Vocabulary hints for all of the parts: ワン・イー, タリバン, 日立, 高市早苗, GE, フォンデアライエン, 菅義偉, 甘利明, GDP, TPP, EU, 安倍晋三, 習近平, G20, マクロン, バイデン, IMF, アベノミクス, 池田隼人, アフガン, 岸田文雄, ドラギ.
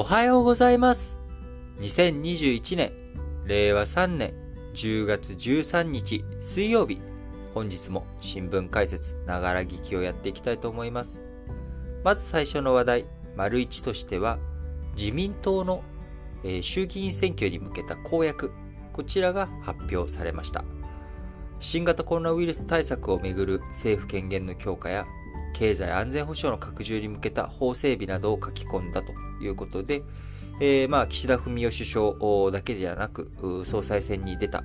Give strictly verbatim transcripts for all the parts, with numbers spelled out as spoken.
おはようございます。にせんにじゅういちねんれいわさんねんじゅうがつじゅうさんにち水曜日、本日も新聞解説ながら聞きをやっていきたいと思います。まず最初の話題まるいちとしては、自民党の衆議院選挙に向けた公約、こちらが発表されました。新型コロナウイルス対策をめぐる政府権限の強化や経済安全保障の拡充に向けた法整備などを書き込んだということで、えー、まあ岸田文雄首相だけではなく、総裁選に出た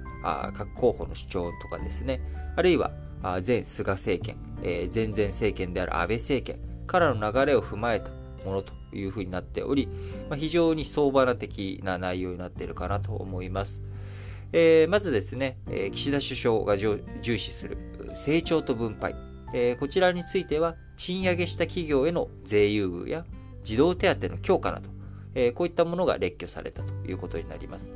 各候補の主張とかですね、あるいは前菅政権、えー、前々政権である安倍政権からの流れを踏まえたものというふうになっており、まあ、非常に相場的な内容になっているかなと思います。えー、まずですね、えー、岸田首相が重視する成長と分配、えー、こちらについては賃上げした企業への税優遇や児童手当の強化など、えー、こういったものが列挙されたということになります。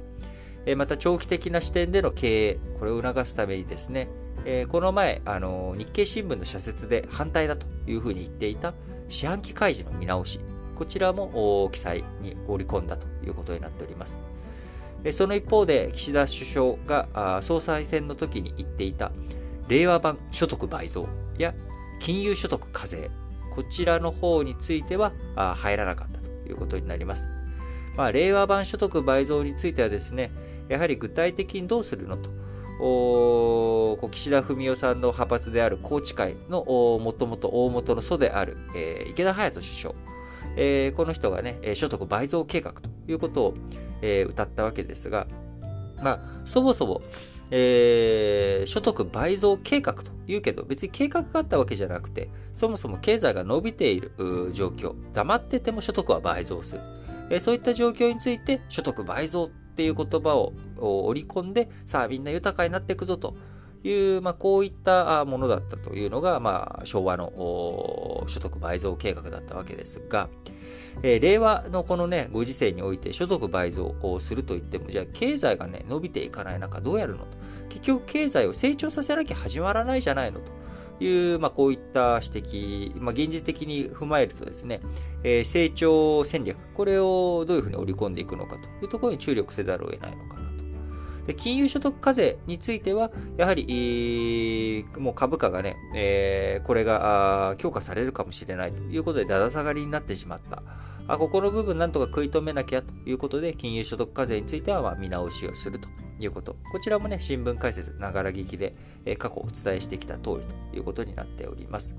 えー、また長期的な視点での経営、これを促すためにですね、えー、この前あの日経新聞の社説で反対だというふうに言っていた四半期開示の見直し、こちらも記載に織り込んだということになっております。その一方で岸田首相が総裁選の時に言っていた令和版所得倍増や金融所得課税、こちらの方については入らなかったということになります。まあ、令和版所得倍増についてはですね、やはり具体的にどうするのと、おー岸田文雄さんの派閥である宏池会のもともと大元の祖である、えー、池田隼人首相、えー、この人がね、所得倍増計画ということを、えー、謳ったわけですが、まあ、そもそも、えー、所得倍増計画というけど、別に計画があったわけじゃなくて、そもそも経済が伸びている状況、黙ってても所得は倍増する、えー、そういった状況について所得倍増っていう言葉を織り込んで、さあみんな豊かになっていくぞという、まあ、こういったものだったというのが、まあ、昭和の所得倍増計画だったわけですが、えー、令和のこのねご時世において所得倍増をするといっても、じゃあ経済がね伸びていかない中どうやるのと、結局経済を成長させなきゃ始まらないじゃないのという、まあ、こういった指摘、まあ、現実的に踏まえるとですね、えー、成長戦略、これをどういうふうに織り込んでいくのかというところに注力せざるを得ないのかなと。金融所得課税については、やはり、えー、もう株価がね、えー、これが強化されるかもしれないということで、だだ下がりになってしまった。あ、ここの部分なんとか食い止めなきゃということで、金融所得課税についてはまあ見直しをするということ。こちらもね、新聞解説、ながら聞きで、えー、過去お伝えしてきた通りということになっております。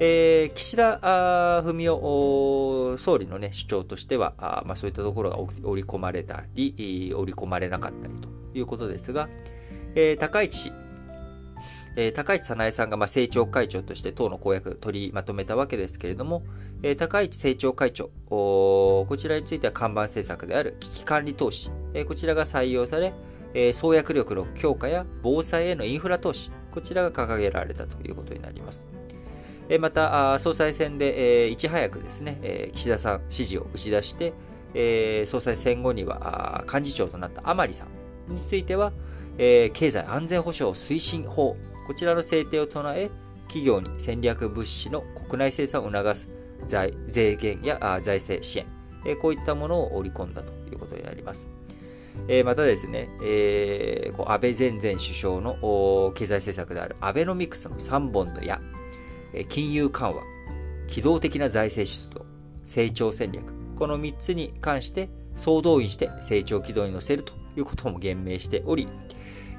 えー、岸田文雄総理の、ね、主張としては、あ、まあ、そういったところが織り込まれたり織り込まれなかったりということですが、えー、高市氏、えー、高市早苗さんが、まあ、政調会長として党の公約を取りまとめたわけですけれども、えー、高市政調会長、こちらについては看板政策である危機管理投資、えー、こちらが採用され、えー、創薬力の強化や防災へのインフラ投資、こちらが掲げられたということになります。また総裁選でいち早くですね、岸田さん支持を打ち出して、総裁選後には幹事長となった甘利さんについては、経済安全保障推進法、こちらの制定を唱え、企業に戦略物資の国内生産を促す税減や財政支援、こういったものを織り込んだということになります。またですね、安倍前々首相の経済政策であるアベノミクスのさんぼんの矢、金融緩和、機動的な財政出動、成長戦略、このみっつに関して総動員して成長軌道に乗せるということも言明しており、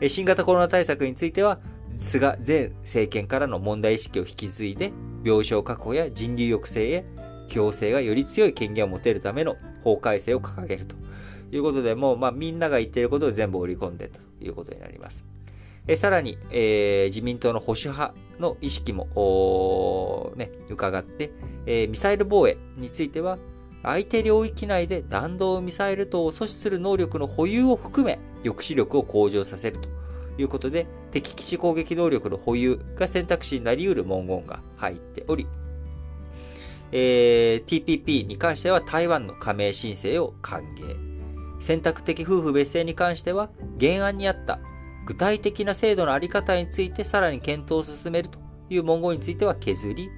新型コロナ対策については菅前政権からの問題意識を引き継いで、病床確保や人流抑制へ行政がより強い権限を持てるための法改正を掲げるということで、もう、まあ、みんなが言っていることを全部織り込んでいったということになります。えさらに、えー、自民党の保守派の意識も、ね、伺って、えー、ミサイル防衛については、相手領域内で弾道ミサイル等を阻止する能力の保有を含め抑止力を向上させるということで、敵基地攻撃能力の保有が選択肢になり得る文言が入っており、えー、ティーピーピー に関しては台湾の加盟申請を歓迎、選択的夫婦別姓に関しては原案にあった具体的な制度の在り方についてさらに検討を進めるという文言については削り、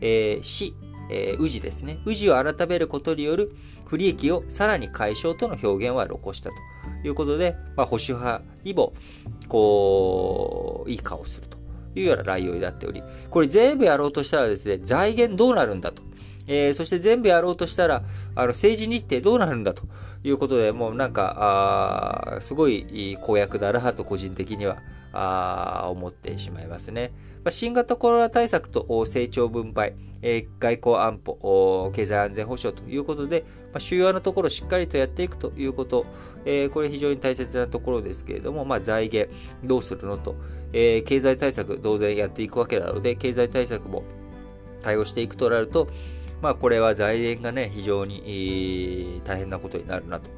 えー、市えー、氏ですね。氏を改めることによる不利益をさらに解消との表現は残したということで、まあ、保守派にもこういい顔をするというような内容になっており、これ全部やろうとしたらですね、財源どうなるんだと、えー、そして全部やろうとしたらあの政治日程どうなるんだということで、もうなんかあすごいいい公約だなと個人的にはあ思ってしまいますね。まあ、新型コロナ対策と成長分配、えー、外交安保、経済安全保障ということで、まあ、主要なところをしっかりとやっていくということ、えー、これ非常に大切なところですけれども、まあ、財源どうするのと、えー、経済対策当然やっていくわけなので、経済対策も対応していくとなると、まあ、これは財源がね、非常に大変なことになるなと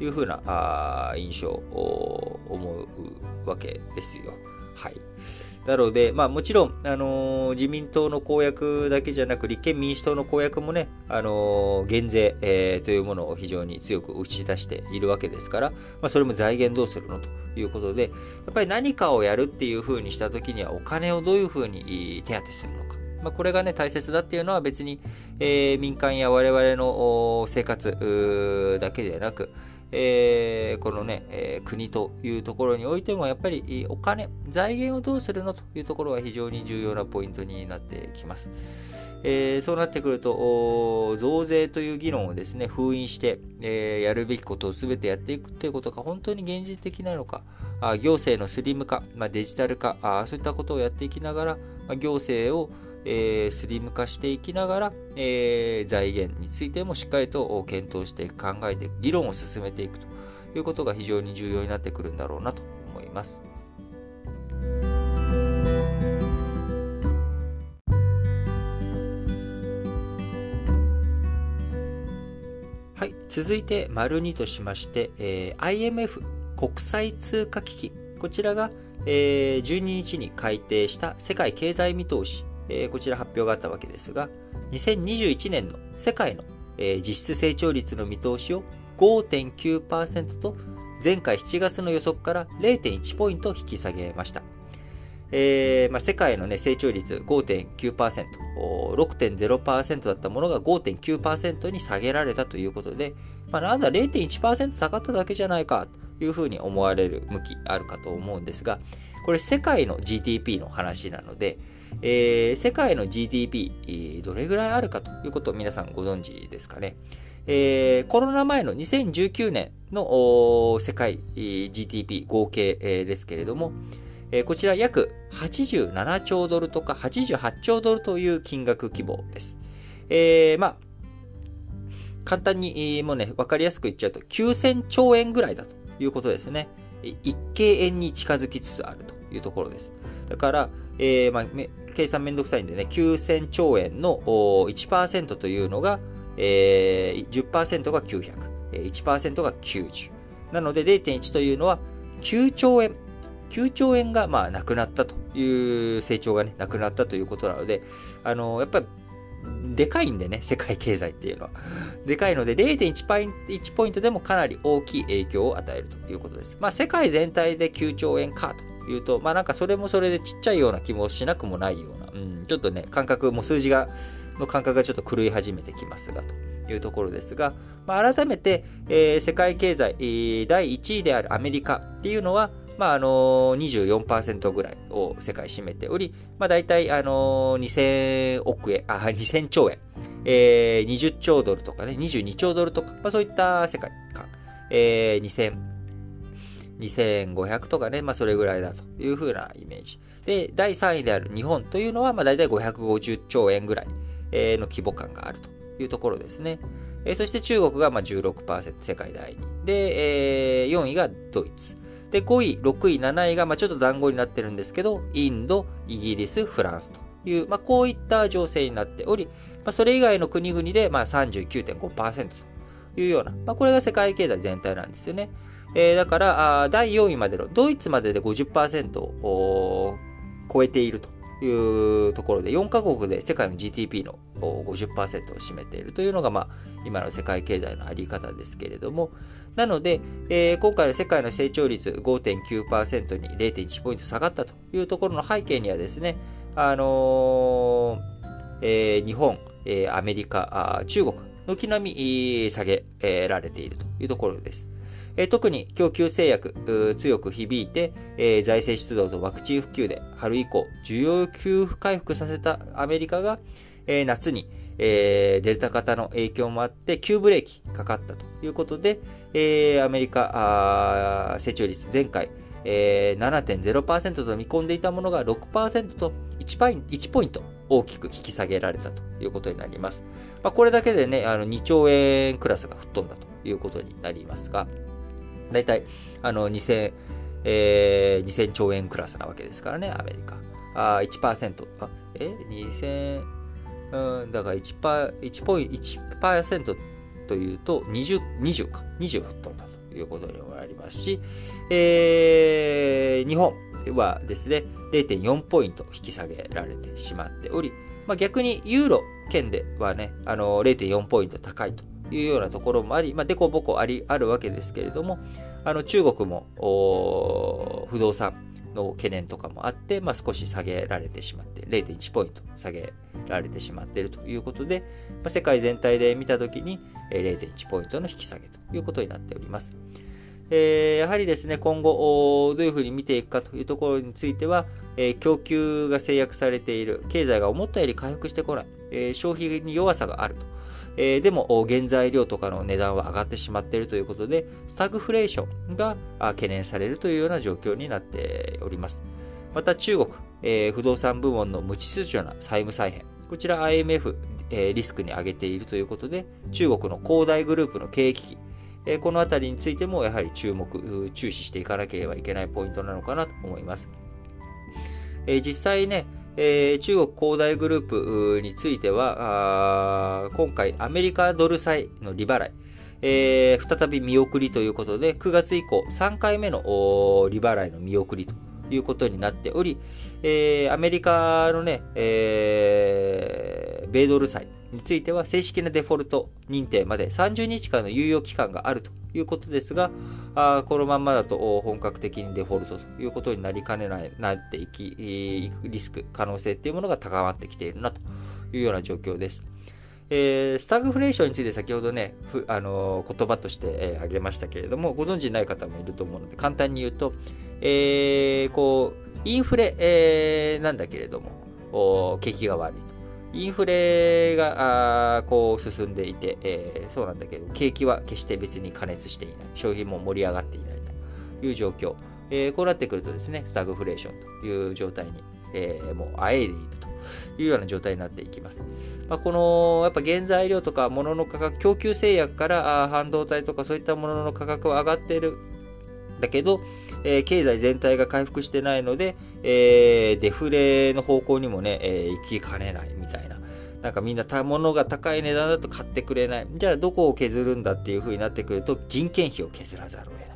いうふうな印象を思うわけですよ。はい。なので、まあ、もちろん、あのー、自民党の公約だけじゃなく、立憲民主党の公約もね、あのー、減税、えー、というものを非常に強く打ち出しているわけですから、まあ、それも財源どうするのということで、やっぱり何かをやるっていうふうにしたときには、お金をどういうふうに手当てするのか。まあ、これがね、大切だっていうのは別に、えー、民間や我々の生活だけでなく、えー、このね、えー、国というところにおいても、やっぱりお金、財源をどうするのというところは非常に重要なポイントになってきます。えー、そうなってくると、増税という議論をですね、封印して、えー、やるべきことを全てやっていくということが本当に現実的なのか、あ行政のスリム化、まあ、デジタル化、あそういったことをやっていきながら、まあ、行政をえー、スリム化していきながら、えー、財源についてもしっかりと検討して考えて議論を進めていくということが非常に重要になってくるんだろうなと思います。はい、続いて ② としまして、えー、アイエムエフ 国際通貨基金、こちらが、えー、じゅうににちに改定した世界経済見通し、こちら発表があったわけですが、にせんにじゅういちねんの世界の実質成長率の見通しを ごてんきゅうパーセント と前回しちがつの予測から れいてんいちポイント引き下げました。えーまあ、世界の、ね、成長率 ごてんきゅうパーセント、ろくてんぜろパーセント だったものが ごてんきゅうパーセント に下げられたということで、まあ、なんだ れいてんいちパーセント 下がっただけじゃないかというふうに思われる向きあるかと思うんですが、これ世界の ジーディーピー の話なので、えー、世界の ジーディーピー どれぐらいあるかということを皆さんご存知ですかね。えー、コロナ前のにせんじゅうきゅうねんの世界 ジーディーピー 合計ですけれども、こちら約はちじゅうななちょうドルとかはちじゅうはちちょうドルという金額規模です。えー、まあ簡単にもうね、わかりやすく言っちゃうときゅうせんちょうえんぐらいだということですね。一計円に近づきつつあるというところです。だから、えーまあ、計算めんどくさいんでね、きゅうせんちょうえんの いちパーセント というのが、えー、じゅっパーセント がきゅうひゃく、いちパーセント がきゅうじゅう。なので れいてんいち というのはきゅうちょうえん。きゅうちょうえんがまあなくなったという、成長がね、なくなったということなので、あのー、やっぱり、でかいんでね、世界経済っていうのは。でかいので れいてんいちポイントでもかなり大きい影響を与えるということです。まあ世界全体できゅうちょうえんかというと、まあなんかそれもそれでちっちゃいような気もしなくもないような、うん、ちょっとね、感覚、もう数字が、の感覚がちょっと狂い始めてきますが、というところですが、まあ改めて、えー、世界経済、えー、だいいちいであるアメリカっていうのは、まああのー、にじゅうよんパーセント ぐらいを世界占めており、まあ、大体、あのー、にせんおくえん、あ、にせんちょうえん、えー、にじゅっちょうドルとかね、にじゅうにちょうドルとか、まあ、そういった世界観、えー、にせん、にせんごひゃくとかね、まあ、それぐらいだというふうなイメージ。で、だいさんいである日本というのは、まあ、大体ごひゃくごじゅっちょうえんぐらいの規模感があるというところですね。えー、そして中国がまあ じゅうろくパーセント、世界だいに。で、えー、よんいがドイツ。で、ごい、ろくい、なないが、まあちょっと団子になってるんですけど、インド、イギリス、フランスという、まあこういった情勢になっており、まあそれ以外の国々で、まあ さんじゅうきゅうてんごパーセント というような、まあこれが世界経済全体なんですよね。えー、だから、だいよんいまでの、ドイツまでで ごじゅっパーセント を超えているというところで、よんかこくで世界の ジーディーピー の ごじゅっパーセント を占めているというのが、まあ今の世界経済のあり方ですけれども、なので、えー、今回の世界の成長率 ごてんきゅうパーセント に れいてんいちポイント下がったというところの背景にはですね、あのーえー、日本、えー、アメリカ、あ中国、軒並み下げられているというところです。えー、特に供給制約、強く響いて、えー、財政出動とワクチン普及で春以降、需要急回復させたアメリカが、えー、夏に、えー、デルタ型の影響もあって急ブレーキかかったということで、えー、アメリカ成長率前回、えー、ななてんゼロパーセント と見込んでいたものが ろくパーセント といちポイント大きく引き下げられたということになります。まあ、これだけでね、あのにちょうえんクラスが吹っ飛んだということになりますが、だいたいあの2000、えー、にせんちょうえんクラスなわけですからね、アメリカ。あ いちパーセント、あえ2000うん、だから 1, パ1ポイント、いちパーセント というと20、20か、にじゅう吹っ飛んだということにもなりますし、えー、日本はですね、れいてんよんポイント引き下げられてしまっており、まあ、逆にユーロ圏ではね、あの れいてんよんポイント高いというようなところもあり、まあ、でこぼこあり、あるわけですけれども、あの中国も不動産の懸念とかもあって、まあ、少し下げられてしまって、れいてんいちポイント下げられてしまっているということで、まあ、世界全体で見たときに れいてんいちポイントの引き下げということになっております。えー、やはりですね、今後どういうふうに見ていくかというところについては、えー、供給が制約されている、経済が思ったより回復してこない、えー、消費に弱さがあると。えー、でも原材料とかの値段は上がってしまっているということで、スタグフレーションが懸念されるというような状況になっております。また中国、えー、不動産部門の無秩序な債務再編、こちら アイエムエフ、えー、リスクに上げているということで、中国の恒大グループの経営危機、えー、このあたりについてもやはり注目注視していかなければいけないポイントなのかなと思います。えー、実際ね、えー、中国恒大グループについては、今回アメリカドル債の利払い、えー、再び見送りということで、くがつ以降さんかいめの利払いの見送りということになっており、えー、アメリカのね、えー、米ドル債については正式なデフォルト認定までさんじゅうにちかんの猶予期間があるということですが、あこのまんまだと本格的にデフォルトということになりかねないなっていき、リスク、可能性というものが高まってきているなというような状況です。えー、スタグフレーションについて先ほどね、あのー、言葉として挙げましたけれども、ご存知ない方もいると思うので簡単に言うと、えー、こうインフレ、えー、なんだけれども景気が悪いと。インフレがこう進んでいて、えー、そうなんだけど、景気は決して別に過熱していない、消費も盛り上がっていないという状況、えー、こうなってくるとですね、スタグフレーションという状態に、えー、もうあえいでいるというような状態になっていきます。まあ、このやっぱ原材料とか物の価格、供給制約から半導体とかそういったものの価格は上がっているだけど、えー、経済全体が回復してないので、えー、デフレの方向にもね、えー、行きかねないみたいな。なんかみんな物が高い値段だと買ってくれない。じゃあどこを削るんだっていう風になってくると、人件費を削らざるを得ない。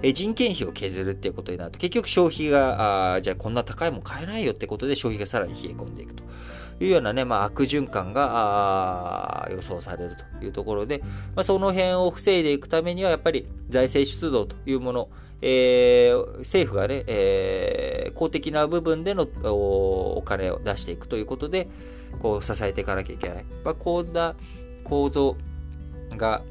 えー、人件費を削るっていうことになると、結局消費が、あじゃあこんな高いもん買えないよってことで消費がさらに冷え込んでいくというようなね、まあ悪循環が予想されるというところで、まあ、その辺を防いでいくためにはやっぱり財政出動というもの、えー、政府がね、えー、公的な部分での お, お金を出していくということで、こう支えていかなきゃいけない。まあ、こんな構造が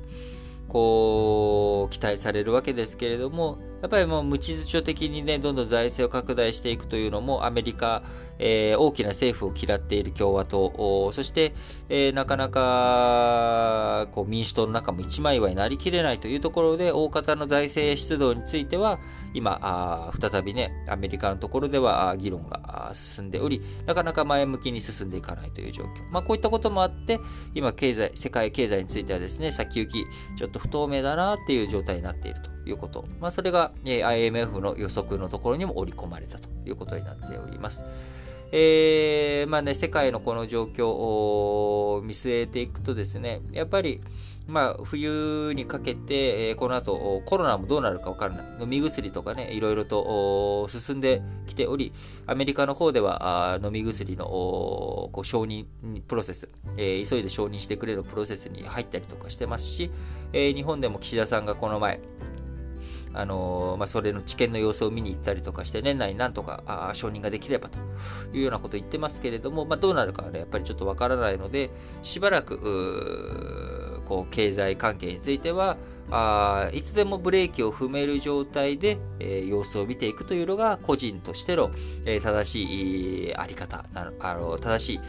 こう期待されるわけですけれども、やっぱりもう無秩序的にね、どんどん財政を拡大していくというのも、アメリカ、えー、大きな政府を嫌っている共和党、そして、えー、なかなかこう民主党の中も一枚岩になりきれないというところで、大方の財政出動については今あ再びね、アメリカのところでは議論が進んでおり、なかなか前向きに進んでいかないという状況、まあ、こういったこともあって、今経済、世界経済についてはですね、先行きちょっと不透明だなっていう状態になっているということ、まあ、それが アイエムエフ の予測のところにも織り込まれたということになっております。えー、まあね、世界のこの状況を見据えていくとですね、やっぱり、まあ、冬にかけて、この後コロナもどうなるか分からない、飲み薬とかね、いろいろと進んできており、アメリカの方では飲み薬のこう承認プロセス、えー、急いで承認してくれるプロセスに入ったりとかしてますし、えー、日本でも岸田さんがこの前、あのまあ、それの治験の様子を見に行ったりとかして、年内になんとか承認ができればというようなことを言ってますけれども、まあ、どうなるかは、ね、やっぱりちょっとわからないので、しばらくこう経済関係についてはあいつでもブレーキを踏める状態で、えー、様子を見ていくというのが個人としての、えー、正しいあり方なの、あの正しい、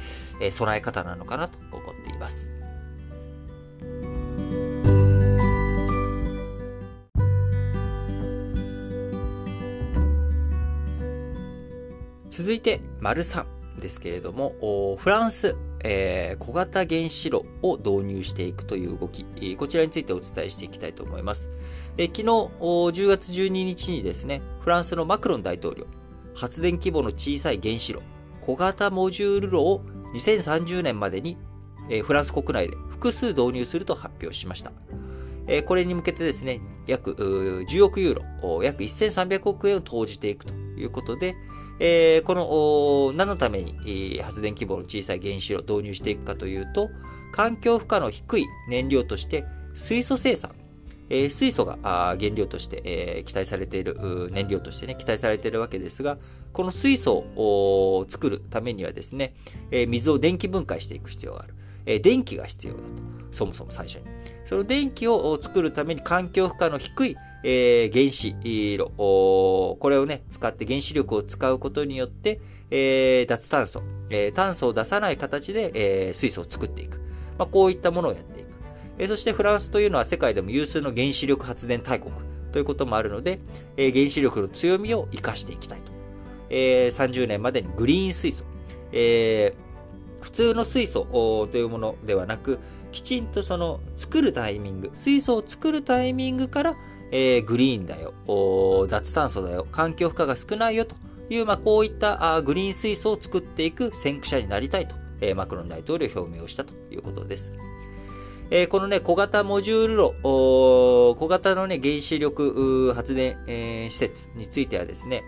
えー、備え方なのかなと思っています。続いて さん ですけれども、フランス、えー、小型原子炉を導入していくという動き、こちらについてお伝えしていきたいと思います。えー、昨日じゅうがつじゅうににちにですね、フランスのマクロン大統領、発電規模の小さい原子炉、小型モジュール炉をにせんさんじゅうねんまでに、えー、フランス国内で複数導入すると発表しました。えー、これに向けてですね、約じゅうおくユーロ、約せんさんびゃくおくえんを投じていくということで、えー、この何のために、えー、発電規模の小さい原子炉を導入していくかというと、環境負荷の低い燃料として水素生産、えー、水素が原料として、えー、期待されている燃料として、ね、期待されているわけですが、この水素を作るためにはですね、えー、水を電気分解していく必要がある、えー、電気が必要だと。そもそも最初にその電気を作るために環境負荷の低いえー、原子炉、これをね、使って原子力を使うことによって、えー、脱炭素、えー、炭素を出さない形で、えー、水素を作っていく。まあ、こういったものをやっていく。えー、そしてフランスというのは世界でも有数の原子力発電大国ということもあるので、えー、原子力の強みを生かしていきたいと。えー、さんじゅうねんまでにグリーン水素、えー、普通の水素というものではなく、きちんとその作るタイミング、水素を作るタイミングから、えー、グリーンだよ、脱炭素だよ、環境負荷が少ないよという、まあ、こういったグリーン水素を作っていく先駆者になりたいと、えー、マクロン大統領表明をしたということです。えー、このね、小型モジュール炉、小型のね、原子力発電、えー、施設についてはですね、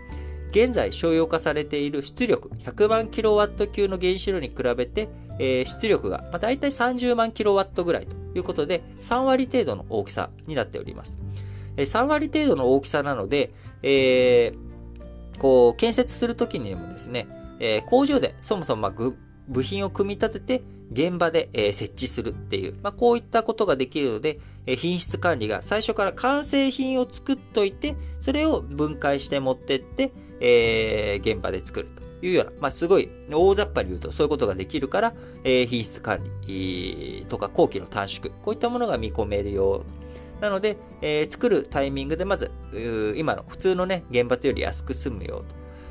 現在商用化されている出力ひゃくまんキロワット級の原子炉に比べて、えー、出力が、まあ、大体さんじゅうまんキロワットぐらいということで、さんわり程度の大きさになっております。さんわり程度の大きさなので、えー、こう建設するときにもですね、えー、工場でそもそもまあ部品を組み立てて現場で設置するっていう、まあ、こういったことができるので、品質管理が最初から完成品を作っといて、それを分解して持ってって、えー、現場で作るというような、まあ、すごい大雑把に言うとそういうことができるから、えー、品質管理とか工期の短縮、こういったものが見込めるようなので、えー、作るタイミングでまず今の普通のね、原発より安く済むよと、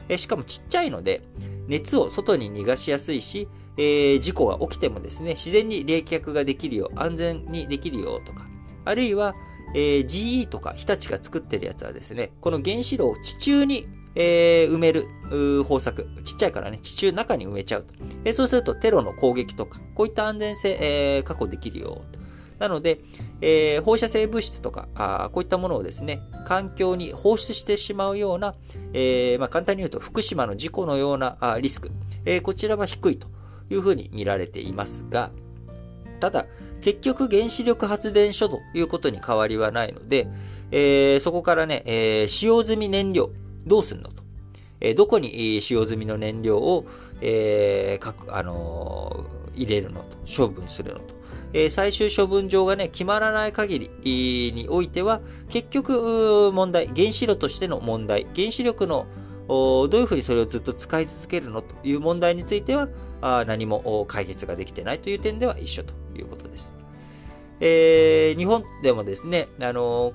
えー、しかもちっちゃいので熱を外に逃がしやすいし、えー、事故が起きてもですね、自然に冷却ができるよう、安全にできるよとか、あるいは、えー、ジーイー とか日立が作ってるやつはですね、この原子炉を地中に、えー、埋める方策、ちっちゃいからね、地中中に埋めちゃうと、えー、そうするとテロの攻撃とかこういった安全性、えー、確保できるよと。なので、えー、放射性物質とか、あこういったものをですね、環境に放出してしまうような、えーまあ、簡単に言うと福島の事故のようなあリスク、えー、こちらは低いというふうに見られていますが、ただ結局原子力発電所ということに変わりはないので、えー、そこからね、えー、使用済み燃料どうするのと、えー、どこに使用済みの燃料を、えー各あのー、入れるのと、処分するのと、え最終処分場がね、決まらない限りにおいては、結局問題、原子炉としての問題、原子力のどういうふうにそれをずっと使い続けるのという問題については、何も解決ができてないという点では一緒ということです。えー、日本でもですね、あの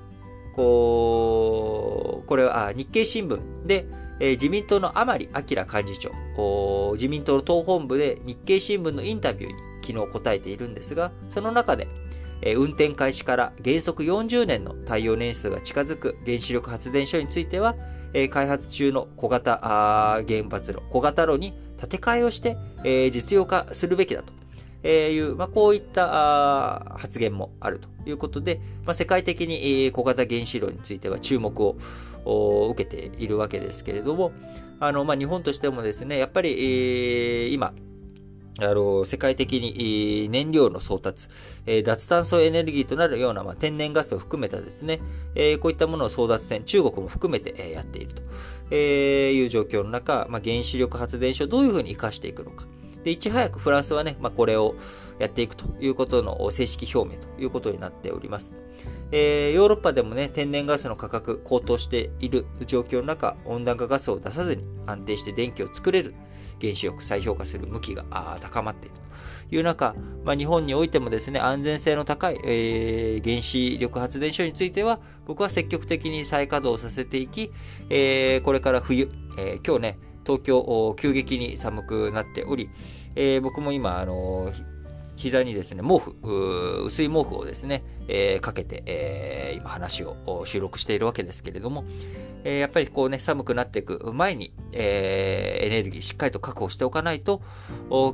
こうこれは日経新聞で、えー、自民党の甘利明幹事長、自民党の党本部で日経新聞のインタビューに昨日答えているんですが、その中で、えー、運転開始から原則よんじゅうねんの耐用年数が近づく原子力発電所については、えー、開発中の小型原発炉、小型炉に建て替えをして、えー、実用化するべきだという、まあ、こういった発言もあるということで、まあ、世界的に小型原子炉については注目を受けているわけですけれども、あの、まあ、日本としてもですね、やっぱり、えー、今あの、世界的に燃料の争奪、えー、脱炭素エネルギーとなるような、まあ、天然ガスを含めたですね、えー、こういったものを争奪戦、中国も含めて、えー、やっていると、えー、いう状況の中、まあ、原子力発電所をどういうふうに生かしていくのか。で、いち早くフランスはね、まあ、これをやっていくということの正式表明ということになっております。えー、ヨーロッパでもね、天然ガスの価格高騰している状況の中、温暖化ガスを出さずに安定して電気を作れる原子力再評価する向きが高まっているという中、まあ、日本においてもですね、安全性の高い、えー、原子力発電所については、僕は積極的に再稼働させていき、えー、これから冬、えー、今日ね、東京急激に寒くなっており、えー、僕も今、あのー、膝にですね、毛布、薄い毛布をですね、えー、かけて、えー、今話を収録しているわけですけれども、えー、やっぱりこうね、寒くなっていく前に、えー、エネルギーしっかりと確保しておかないと、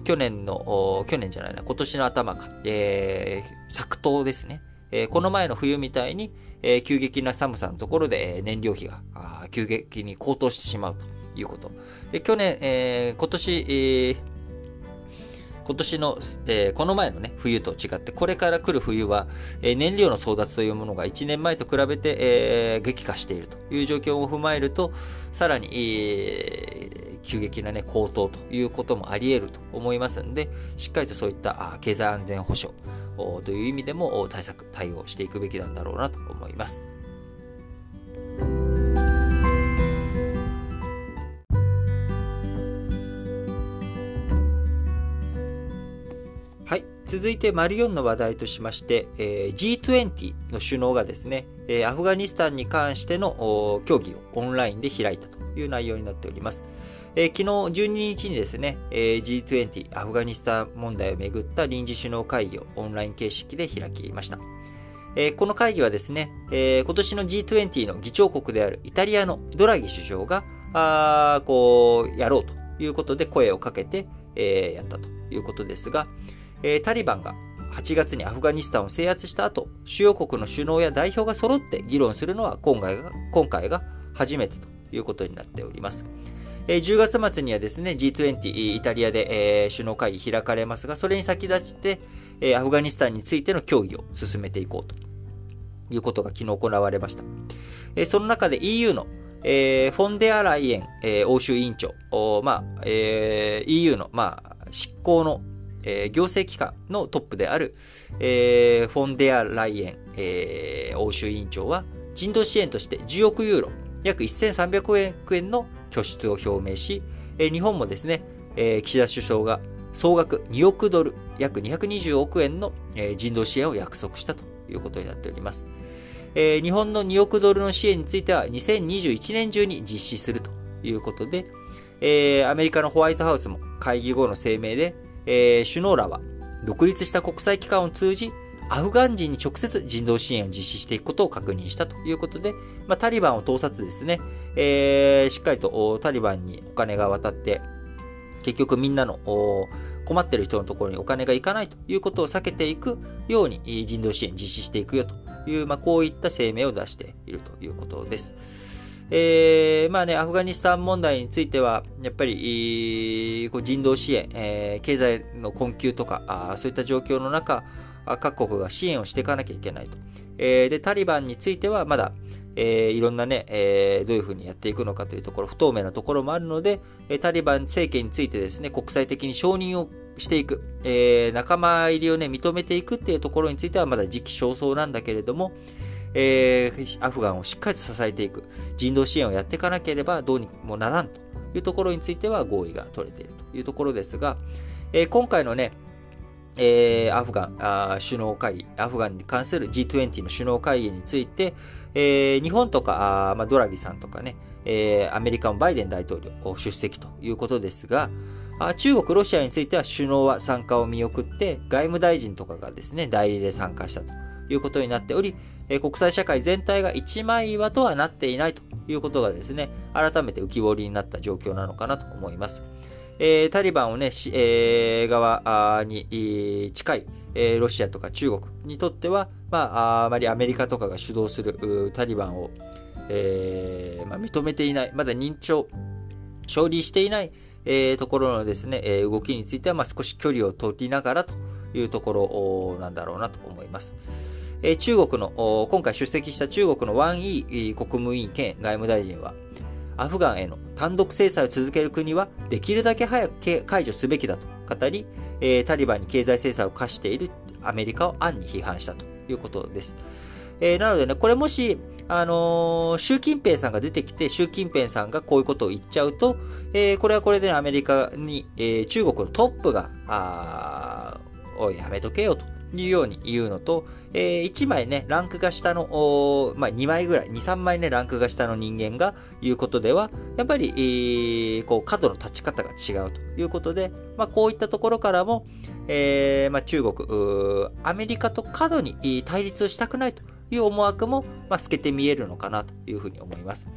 去年の、去年じゃないな、今年の頭か、えー、作冬ですね、えー、この前の冬みたいに、えー、急激な寒さのところで燃料費が急激に高騰してしまうということ。で、去年、えー、今年、えー今年の、えー、この前のね、冬と違って、これから来る冬は、えー、燃料の争奪というものがいちねんまえと比べて、えー、激化しているという状況を踏まえると、さらに、えー、急激なね、高騰ということもあり得ると思いますので、しっかりとそういった経済安全保障という意味でも対策、対応していくべきなんだろうなと思います。続いて、マルよんの話題としまして、えー、ジートゥエンティ の首脳がですね、えー、アフガニスタンに関しての協議をオンラインで開いたという内容になっております。えー、昨日じゅうににちにですね、えー、ジートゥエンティ アフガニスタン問題をめぐった臨時首脳会議をオンライン形式で開きました。えー、この会議はですね、えー、今年の ジートゥエンティ の議長国であるイタリアのドラギ首相が、あこうやろうということで声をかけて、えー、やったということですが、タリバンがはちがつにアフガニスタンを制圧した後、主要国の首脳や代表が揃って議論するのは今回が、今回が初めてということになっております。じゅうがつ末にはですね、ジートゥエンティ イタリアで首脳会議開かれますが、それに先立ってアフガニスタンについての協議を進めていこうということが昨日行われました。その中で イーユー のフォンデアライエン欧州委員長、まあ、イーユー の、まあ、執行のえー、行政機関のトップである、えー、フォンデアライエン、えー、欧州委員長は人道支援としてじゅうおくユーロ、約せんさんびゃくおくえんの拠出を表明し、えー、日本もですね、えー、岸田首相が総額におくドル、約にひゃくにじゅうおくえんの、えー、人道支援を約束したということになっております。えー、日本のにおくドルの支援についてはにせんにじゅういちねん中に実施するということで、えー、アメリカのホワイトハウスも会議後の声明で、えー、首脳らは独立した国際機関を通じアフガン人に直接人道支援を実施していくことを確認したということで、まあ、タリバンを通さずですね、えー、しっかりとタリバンにお金が渡って結局みんなの困っている人のところにお金がいかないということを避けていくように人道支援を実施していくよという、まあ、こういった声明を出しているということです。えー、まあね、アフガニスタン問題については、やっぱり、えー、こう人道支援、えー、経済の困窮とか、あそういった状況の中、各国が支援をしていかなきゃいけないと。えー、で、タリバンについては、まだ、えー、いろんなね、えー、どういうふうにやっていくのかというところ、不透明なところもあるので、タリバン政権についてですね、国際的に承認をしていく、えー、仲間入りをね、認めていくっていうところについては、まだ時期尚早なんだけれども、えー、アフガンをしっかりと支えていく人道支援をやっていかなければどうにもならんというところについては合意が取れているというところですが、えー、今回のね、えー、アフガンあ首脳会議、アフガンに関する ジートゥエンティ の首脳会議について、えー、日本とかあ、まあ、ドラギさんとかね、えー、アメリカのバイデン大統領出席ということですが、あ中国、ロシアについては首脳は参加を見送って外務大臣とかがですね代理で参加したということになっており、国際社会全体が一枚岩とはなっていないということがですね、改めて浮き彫りになった状況なのかなと思います。えー、タリバンをね、えー、側に近い、えー、ロシアとか中国にとっては、まあ、あまりアメリカとかが主導するタリバンを、えーまあ、認めていない、まだ認証、承認していない、えー、ところのですね、えー、動きについてはまあ少し距離を取りながらというところなんだろうなと思います。えー、中国の、今回出席した中国のワン・イー国務委員兼外務大臣は、アフガンへの単独制裁を続ける国はできるだけ早く解除すべきだと語り、えー、タリバンに経済制裁を課しているアメリカを暗に批判したということです。えー、なのでね、これもし、あのー、習近平さんが出てきて、習近平さんがこういうことを言っちゃうと、えー、これはこれで、ね、アメリカに、えー、中国のトップが、あおい、やめとけよというように言うのと、えー、いちまいね、ランクが下の、まあ、にまいぐらい、に、さんまいね、ランクが下の人間が言うことでは、やっぱり、えー、こう、角の立ち方が違うということで、まあ、こういったところからも、えーまあ、中国、アメリカと過度に対立をしたくないという思惑も、まあ、透けて見えるのかなというふうに思います。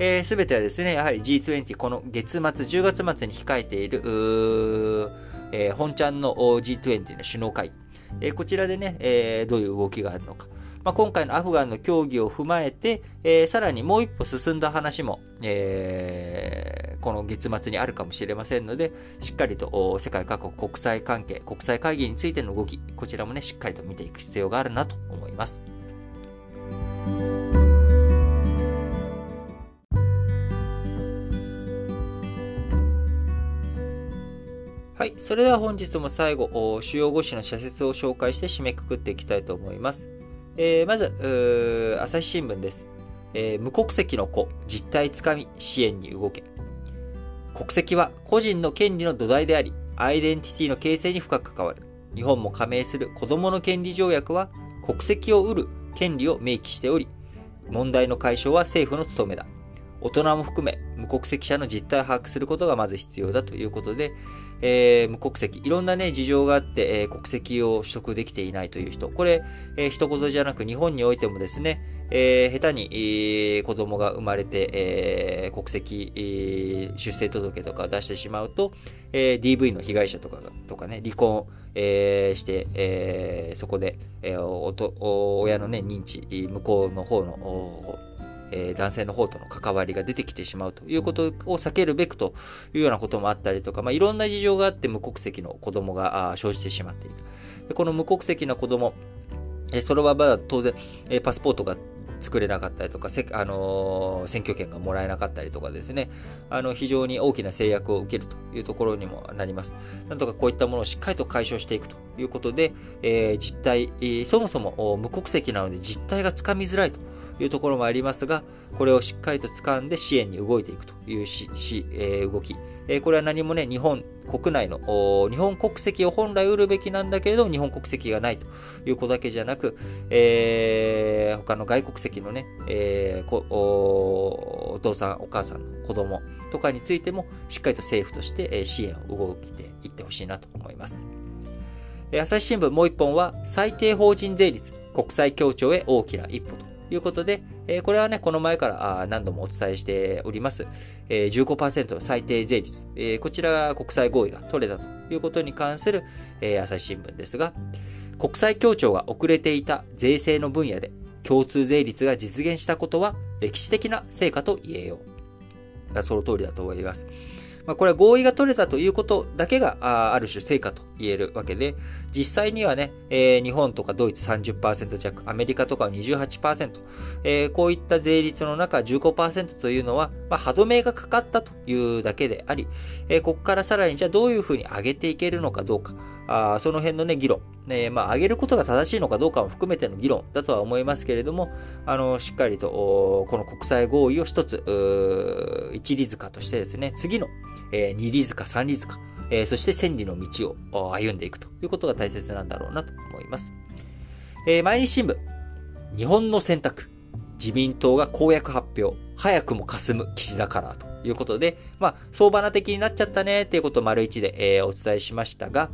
えー、すべてはですね、やはり ジートゥエンティー、この月末、じゅうがつ末に控えている、えー、本ちゃんの ジートゥエンティー の首脳会議。えー、こちらでね、えー、どういう動きがあるのか。まあ、今回のアフガンの協議を踏まえて、えー、さらにもう一歩進んだ話も、えー、この月末にあるかもしれませんので、しっかりと世界各国国際関係、国際会議についての動き、こちらもね、しっかりと見ていく必要があるなと思います。はい。それでは本日も最後、主要ごしゅの社説を紹介して締めくくっていきたいと思います。えー、まず、朝日新聞です、えー。無国籍の子、実態つかみ、支援に動け。国籍は個人の権利の土台であり、アイデンティティの形成に深く関わる。日本も加盟する子供の権利条約は、国籍を得る権利を明記しており、問題の解消は政府の務めだ。大人も含め、無国籍者の実態を把握することがまず必要だということで、えー、無国籍、いろんなね、事情があって、えー、国籍を取得できていないという人。これ、えー、一言じゃなく日本においてもですね、えー、下手に、えー、子供が生まれて、えー、国籍、えー、出生届とか出してしまうと、えー、ディーブイ の被害者とか、とかね、離婚、えー、して、えー、そこで、えー、おと親のね、認知、向こうの方の、男性の方との関わりが出てきてしまうということを避けるべくというようなこともあったりとか、まあ、いろんな事情があって無国籍の子供が生じてしまっている。で、この無国籍の子供、それはまだ当然パスポートが作れなかったりとか、あのー、選挙権がもらえなかったりとかですね、あの非常に大きな制約を受けるというところにもなります。なんとかこういったものをしっかりと解消していくということで、えー、実態、えー、そもそも無国籍なので実態がつかみづらいというところもありますが、これをしっかりと掴んで支援に動いていくというし、し、えー、動き、えー、これは何もね、日本国内の日本国籍を本来得るべきなんだけれども、日本国籍がないということだけじゃなく、えー、他の外国籍のね、えー、お, お父さんお母さんの子供とかについてもしっかりと政府として支援を動いていってほしいなと思います。朝日新聞もう一本は最低法人税率国際協調へ大きな一歩と。ということで、これはね、この前から何度もお伝えしております。じゅうごパーセント の最低税率。こちらが国際合意が取れたということに関する朝日新聞ですが、国際協調が遅れていた税制の分野で共通税率が実現したことは歴史的な成果と言えよう。その通りだと思います。まあ、これは合意が取れたということだけがある種成果と言えるわけで、実際にはね、えー、日本とかドイツ さんじゅっパーセント 弱、アメリカとかは にじゅうはちパーセント、えー、こういった税率の中 じゅうごパーセント というのは、まあ、歯止めがかかったというだけであり、えー、ここからさらにじゃあどういうふうに上げていけるのかどうか、あその辺のね、議論、えー、まあ、上げることが正しいのかどうかも含めての議論だとは思いますけれども、あの、しっかりと、この国際合意を一つ、一里塚としてですね、次の、えー、二里塚、三里塚、えー、そして千里の道を歩んでいくということが大切なんだろうなと思います。えー、毎日新聞、日本の選択、自民党が公約発表、早くも霞む岸田カラーということで、まあ、総花的になっちゃったねということを丸一で、えー、お伝えしましたが、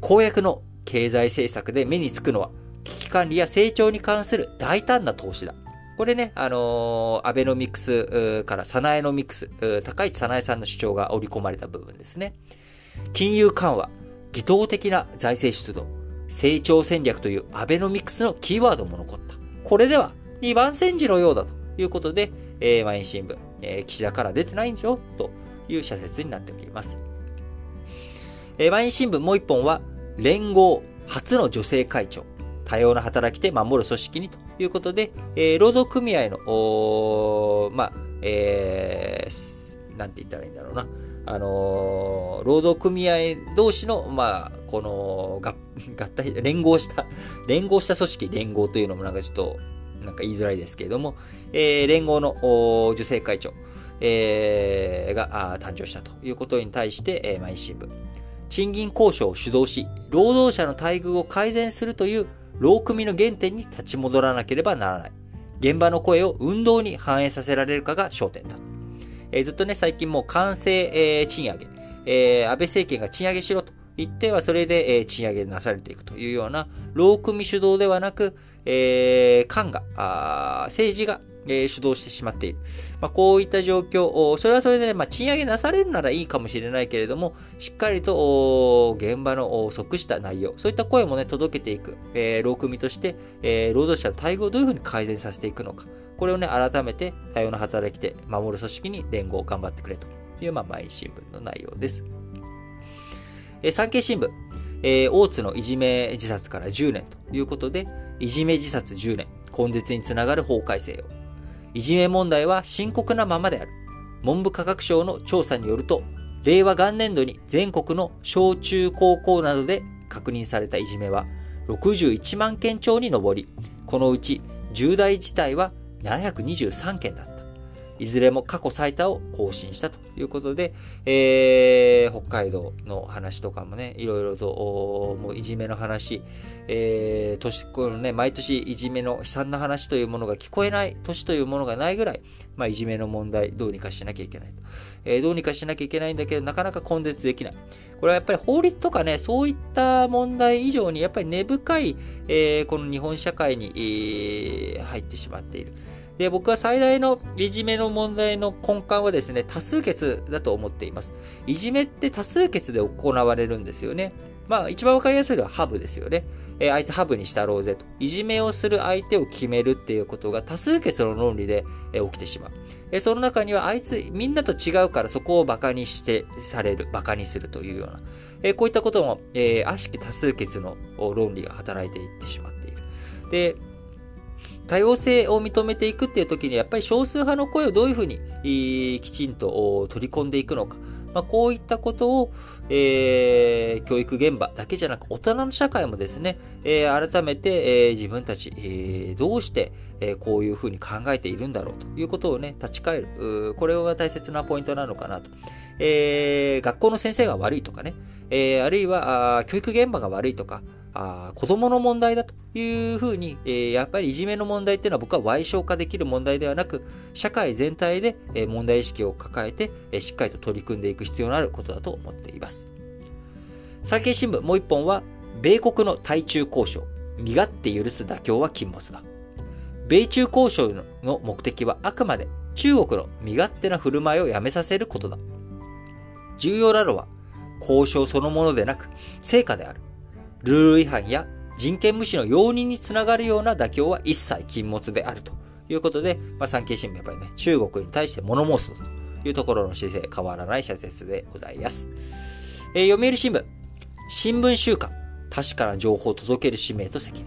公約の経済政策で目につくのは、危機管理や成長に関する大胆な投資だ。これね、あのー、アベノミクスからサナエノミクス、高市早苗さんの主張が織り込まれた部分ですね。金融緩和、擬動的な財政出動、成長戦略というアベノミクスのキーワードも残った。これでは二番煎じのようだということで、えー、毎日新聞、えー、岸田から出てないんでしょという社説になっております。えー、毎日新聞もう一本は、連合初の女性会長、多様な働き手守る組織にということで、えー、労働組合の、まあ、えー、なんて言ったらいいんだろうな、あのー、労働組合同士の、まあ、この、が、合体、連合した、連合した組織、連合というのもなんかちょっと、なんか言いづらいですけれども、えー、連合の女性会長、えー、が誕生したということに対して、えー、毎日新聞。賃金交渉を主導し、労働者の待遇を改善するという労組の原点に立ち戻らなければならない。現場の声を運動に反映させられるかが焦点だ。えー、ずっとね、最近もう完成、えー、賃上げ、えー、安倍政権が賃上げしろと言ってはそれで、えー、賃上げなされていくというような労組主導ではなく、えー、官が、あ、政治が、えー、主導してしまっている。まあ、こういった状況、それはそれでね、まあ、賃上げなされるならいいかもしれないけれども、しっかりと現場の即した内容、そういった声もね、届けていく、えー、労組として、えー、労働者の待遇をどういうふうに改善させていくのか、これをね、改めて多様な働き手守る組織に連合を頑張ってくれという、まあ、毎日新聞の内容です。えー、産経新聞、えー、大津のいじめ自殺からじゅうねんということで、いじめ自殺じゅうねん、根絶につながる法改正を。いじめ問題は深刻なままである。文部科学省の調査によると、令和元年度に全国の小中高校などで確認されたいじめはろくじゅういちまんけん超に上り、このうち重大事態はななひゃくにじゅうさんけんだった。いずれも過去最多を更新したということで、えー、北海道の話とかもね、いろいろともういじめの話、えー、年このね、毎年いじめの悲惨な話というものが聞こえない年というものがないぐらい、まあ、いじめの問題どうにかしなきゃいけないと、えー、どうにかしなきゃいけないんだけど、なかなか根絶できない。これはやっぱり法律とかね、そういった問題以上にやっぱり根深い、えー、この日本社会に、えー、入ってしまっている。で、僕は最大のいじめの問題の根幹はですね、多数決だと思っています。いじめって多数決で行われるんですよね。まあ、一番わかりやすいのはハブですよね。えー、あいつハブにしたろうぜと。いじめをする相手を決めるっていうことが多数決の論理で、えー、起きてしまう。えー、その中にはあいつみんなと違うからそこをバカにしてされる、バカにするというような。えー、こういったことも、えー、悪しき多数決の論理が働いていってしまっている。で、多様性を認めていくっていう時にやっぱり少数派の声をどういうふうにきちんと取り込んでいくのか、まあ、こういったことを、えー、教育現場だけじゃなく大人の社会もですね、えー、改めて、えー、自分たち、えー、どうして、えー、こういうふうに考えているんだろうということをね、立ち返る、これが大切なポイントなのかなと。えー、学校の先生が悪いとかね、えー、あるいはあ教育現場が悪いとか、あ子供の問題だというふうに、えー、やっぱりいじめの問題っていうのは僕は矮小化できる問題ではなく、社会全体で、えー、問題意識を抱えて、えー、しっかりと取り組んでいく必要のあることだと思っています。産経新聞もう一本は、米国の対中交渉、身勝手許す妥協は禁物だ。米中交渉の目的はあくまで中国の身勝手な振る舞いをやめさせることだ。重要なのは交渉そのものでなく成果である。ルール違反や人権無視の容認につながるような妥協は一切禁物であるということで、まあ、産経新聞やっぱりね、中国に対して物申すというところの姿勢、変わらない社説でございます。えー、読売新聞、新聞週刊、確かな情報を届ける使命と責任。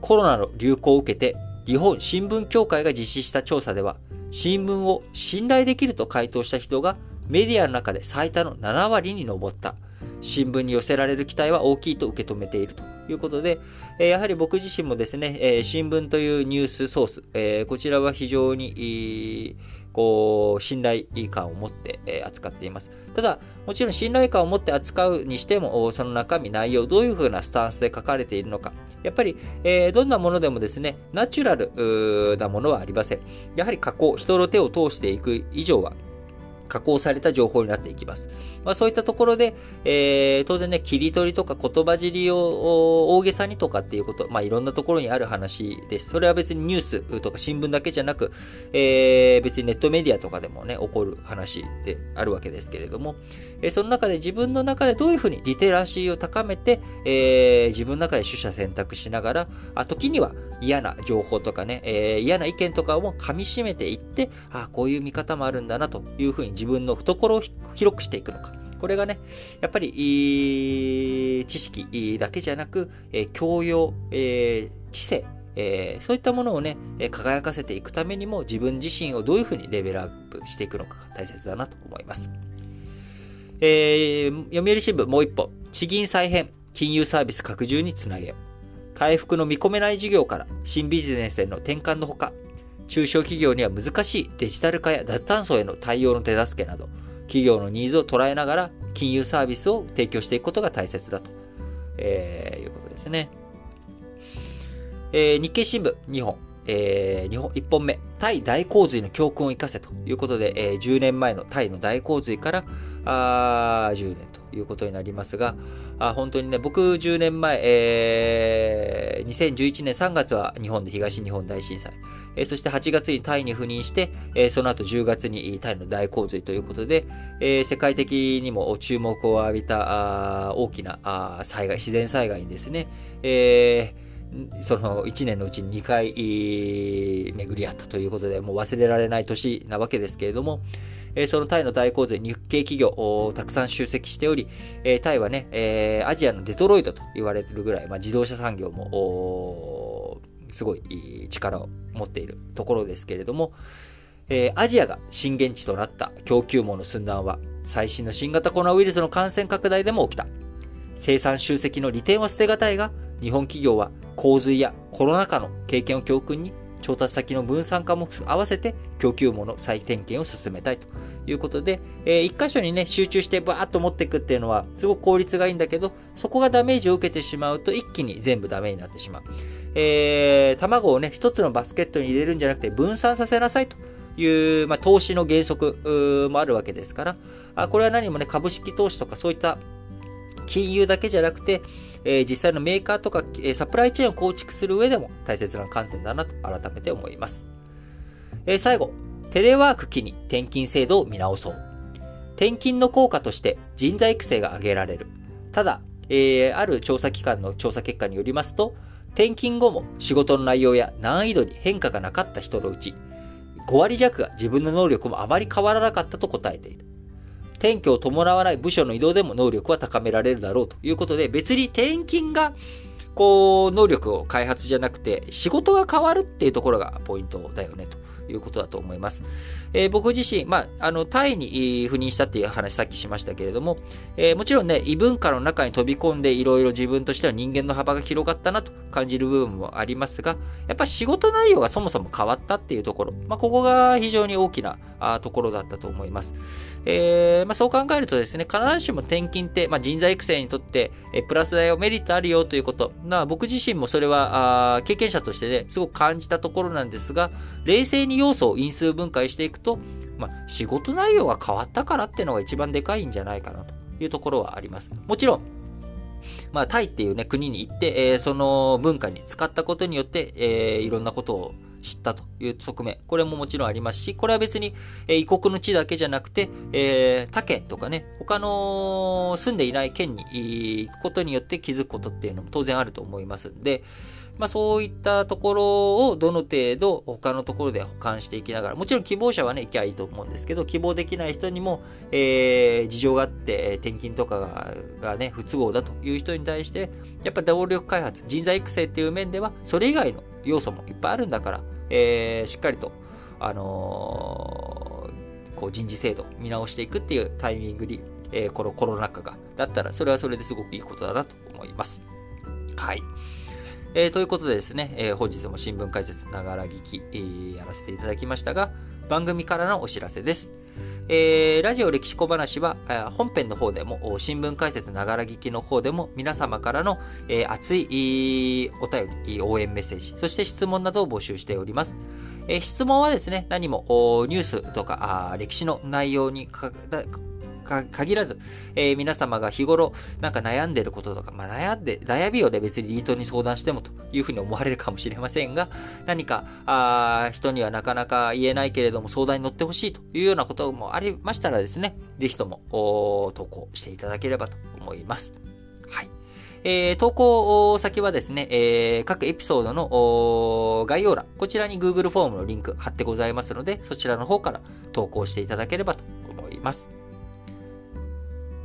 コロナの流行を受けて、日本新聞協会が実施した調査では、新聞を信頼できると回答した人がメディアの中で最多のななわりに上った。新聞に寄せられる期待は大きいと受け止めているということで、やはり僕自身もですね、新聞というニュースソース、こちらは非常にこう信頼感を持って扱っています。ただ、もちろん信頼感を持って扱うにしても、その中身、内容、どういうふうなスタンスで書かれているのか。やっぱり、どんなものでもですね、ナチュラルなものはありません。やはり加工、人の手を通していく以上は、加工された情報になっていきます。まあ、そういったところで、えー、当然ね、切り取りとか言葉尻を大げさにとかっていうこと、まあ、いろんなところにある話です。それは別にニュースとか新聞だけじゃなく、えー、別にネットメディアとかでもね、起こる話であるわけですけれども、えー、その中で自分の中でどういうふうにリテラシーを高めて、えー、自分の中で取捨選択しながら、あ、時には嫌な情報とかね、えー、嫌な意見とかも噛み締めていって、あ、こういう見方もあるんだなというふうに自分の懐を広くしていくのか。これがね、やっぱり知識だけじゃなく、教養、知性、そういったものをね、輝かせていくためにも自分自身をどういうふうにレベルアップしていくのかが大切だなと思います。えー、読売新聞もう一本。地銀再編、金融サービス拡充につなげ。回復の見込めない事業から新ビジネスへの転換のほか、中小企業には難しいデジタル化や脱炭素への対応の手助けなど、企業のニーズを捉えながら金融サービスを提供していくことが大切だと、えー、いうことですね。えー、日経新聞にほん、えー、にほんいっぽんめ、タイ大洪水の教訓を生かせということで、えー、じゅうねんまえのタイの大洪水からあじゅうねんということになりますが、あ本当にね、僕じゅうねんまえ、えー、にせんじゅういちねんさんがつは日本で東日本大震災、えー、そしてはちがつにタイに赴任して、えー、その後じゅうがつにタイの大洪水ということで、えー、世界的にも注目を浴びたあ大きなあ災害、自然災害にですね、えーそのいちねんのうちににかい巡り合ったということで、もう忘れられない年なわけですけれども、そのタイの大洪水、日系企業たくさん集積しており、タイはね、アジアのデトロイトと言われてるぐらい、まあ、自動車産業もすごい力を持っているところですけれども、アジアが震源地となった供給網の寸断は最新の新型コロナウイルスの感染拡大でも起きた。生産集積の利点は捨てがたいが、日本企業は洪水やコロナ禍の経験を教訓に、調達先の分散化も合わせて供給網の再点検を進めたいということで、えー、一箇所にね、集中してバーッと持っていくっていうのはすごく効率がいいんだけど、そこがダメージを受けてしまうと一気に全部ダメになってしまう。えー、卵をね、一つのバスケットに入れるんじゃなくて分散させなさいという、まあ、投資の原則もあるわけですから、あ、これは何もね、株式投資とかそういった金融だけじゃなくて、えー、実際のメーカーとか、えー、サプライチェーンを構築する上でも大切な観点だなと改めて思います。えー、最後、テレワーク期に転勤制度を見直そう。転勤の効果として人材育成が挙げられる。ただ、えー、ある調査機関の調査結果によりますと、転勤後も仕事の内容や難易度に変化がなかった人のうち、ごわりじゃくが自分の能力もあまり変わらなかったと答えている。転居を伴わない部署の移動でも能力は高められるだろうということで、別に転勤がこう能力を開発じゃなくて仕事が変わるっていうところがポイントだよねということだと思います。えー、僕自身、まあ、あのタイに赴任したっていう話さっきしましたけれども、えー、もちろんね、異文化の中に飛び込んでいろいろ自分としては人間の幅が広がったなと感じる部分もありますが、やっぱ仕事内容がそもそも変わったっていうところ、まあ、ここが非常に大きなあところだったと思います。えーまあ、そう考えるとですね、必ずしも転勤って、まあ、人材育成にとってえプラスだよ、メリットあるよということな、僕自身もそれはあ経験者としてね、すごく感じたところなんですが、冷静に要素を因数分解していくと、まあ、仕事内容が変わったからっていうのが一番でかいんじゃないかなというところはあります。もちろん、まあ、タイっていう、ね、国に行って、えー、その文化に使ったことによって、えー、いろんなことを知ったという側面、これももちろんありますし、これは別に、えー、異国の地だけじゃなくて、えー、他県とかね、他の住んでいない県に行くことによって気づくことっていうのも当然あると思いますんで、まあ、そういったところをどの程度他のところで補完していきながら、もちろん希望者はね、行きゃいいと思うんですけど、希望できない人にも、えー、事情があって転勤とか が, がね不都合だという人に対して、やっぱ動力開発、人材育成っていう面ではそれ以外の要素もいっぱいあるんだから、えー、しっかりとあのー、こう人事制度見直していくっていうタイミングに、えー、このコロナ禍がだったら、それはそれですごくいいことだなと思います。はい。えー、ということでですね、えー、本日も新聞解説ながら聞き、えー、やらせていただきましたが、番組からのお知らせです。えー、ラジオ歴史小話は、えー、本編の方でも新聞解説ながら聞きの方でも、皆様からの、えー、熱いお便り、応援メッセージ、そして質問などを募集しております。えー、質問はですね、何もニュースとか歴史の内容にかだか限らず、えー、皆様が日頃なんか悩んでることとか、まあ、悩んで悩みをね、別にリートに相談してもというふうに思われるかもしれませんが、何かあ人にはなかなか言えないけれども相談に乗ってほしいというようなこともありましたらですね、ぜひとも投稿していただければと思います。はい。えー、投稿先はですね、えー、各エピソードの概要欄、こちらに Google フォームのリンク貼ってございますので、そちらの方から投稿していただければとます。